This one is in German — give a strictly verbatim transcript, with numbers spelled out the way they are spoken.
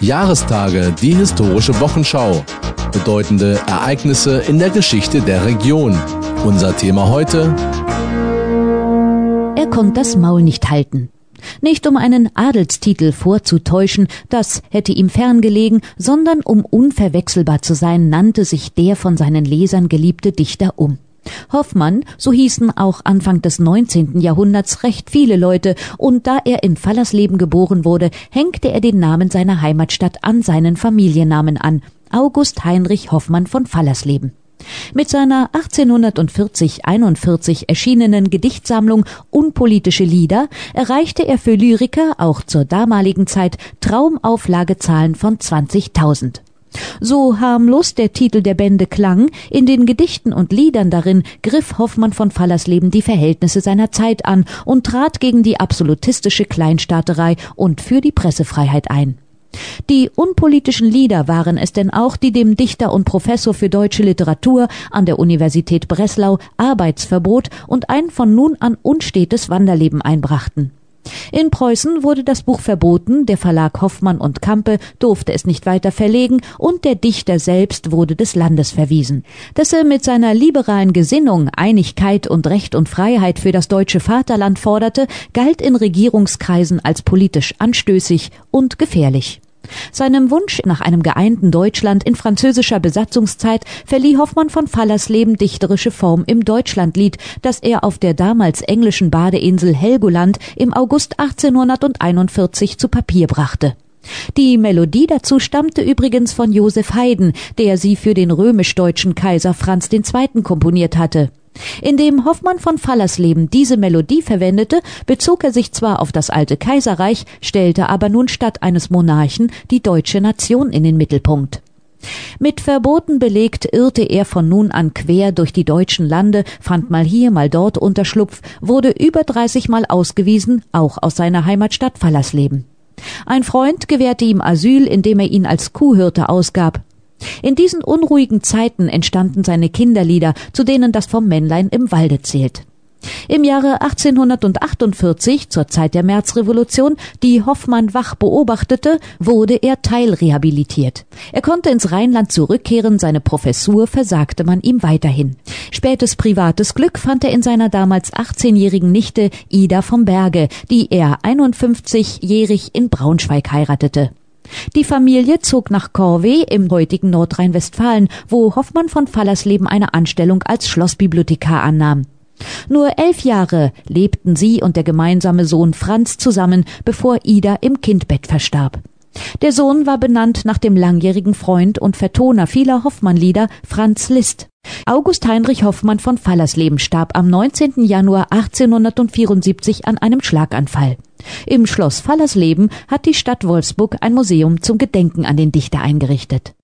Jahrestage, die historische Wochenschau. Bedeutende Ereignisse in der Geschichte der Region. Unser Thema heute: Er konnte das Maul nicht halten. Nicht um einen Adelstitel vorzutäuschen, das hätte ihm ferngelegen, sondern um unverwechselbar zu sein, nannte sich der von seinen Lesern geliebte Dichter um. Hoffmann, so hießen auch Anfang des neunzehnten Jahrhunderts recht viele Leute, und da er in Fallersleben geboren wurde, hängte er den Namen seiner Heimatstadt an seinen Familiennamen an, August Heinrich Hoffmann von Fallersleben. Mit seiner achtzehnhundertvierzig einundvierzig erschienenen Gedichtsammlung Unpolitische Lieder erreichte er für Lyriker auch zur damaligen Zeit Traumauflagezahlen von zwanzigtausend. So harmlos der Titel der Bände klang, in den Gedichten und Liedern darin griff Hoffmann von Fallersleben die Verhältnisse seiner Zeit an und trat gegen die absolutistische Kleinstaaterei und für die Pressefreiheit ein. Die unpolitischen Lieder waren es denn auch, die dem Dichter und Professor für deutsche Literatur an der Universität Breslau Arbeitsverbot und ein von nun an unstetes Wanderleben einbrachten. In Preußen wurde das Buch verboten, der Verlag Hoffmann und Campe durfte es nicht weiter verlegen und der Dichter selbst wurde des Landes verwiesen. Dass er mit seiner liberalen Gesinnung Einigkeit und Recht und Freiheit für das deutsche Vaterland forderte, galt in Regierungskreisen als politisch anstößig und gefährlich. Seinem Wunsch nach einem geeinten Deutschland in französischer Besatzungszeit verlieh Hoffmann von Fallersleben dichterische Form im Deutschlandlied, das er auf der damals englischen Badeinsel Helgoland im August achtzehnhunderteinundvierzig zu Papier brachte. Die Melodie dazu stammte übrigens von Josef Haydn, der sie für den römisch-deutschen Kaiser Franz der Zweite komponiert hatte. Indem Hoffmann von Fallersleben diese Melodie verwendete, bezog er sich zwar auf das alte Kaiserreich, stellte aber nun statt eines Monarchen die deutsche Nation in den Mittelpunkt. Mit Verboten belegt irrte er von nun an quer durch die deutschen Lande, fand mal hier, mal dort Unterschlupf, wurde über dreißig Mal ausgewiesen, auch aus seiner Heimatstadt Fallersleben. Ein Freund gewährte ihm Asyl, indem er ihn als Kuhhirte ausgab. In diesen unruhigen Zeiten entstanden seine Kinderlieder, zu denen das vom Männlein im Walde zählt. Im Jahre achtzehnhundertachtundvierzig, zur Zeit der Märzrevolution, die Hoffmann wach beobachtete, wurde er teilrehabilitiert. Er konnte ins Rheinland zurückkehren, seine Professur versagte man ihm weiterhin. Spätes privates Glück fand er in seiner damals achtzehnjährigen Nichte Ida vom Berge, die er einundfünfzigjährig in Braunschweig heiratete. Die Familie zog nach Corvey im heutigen Nordrhein-Westfalen, wo Hoffmann von Fallersleben eine Anstellung als Schlossbibliothekar annahm. Nur elf Jahre lebten sie und der gemeinsame Sohn Franz zusammen, bevor Ida im Kindbett verstarb. Der Sohn war benannt nach dem langjährigen Freund und Vertoner vieler Hoffmann-Lieder Franz Liszt. August Heinrich Hoffmann von Fallersleben starb am neunzehnten Januar achtzehnhundertvierundsiebzig an einem Schlaganfall. Im Schloss Fallersleben hat die Stadt Wolfsburg ein Museum zum Gedenken an den Dichter eingerichtet.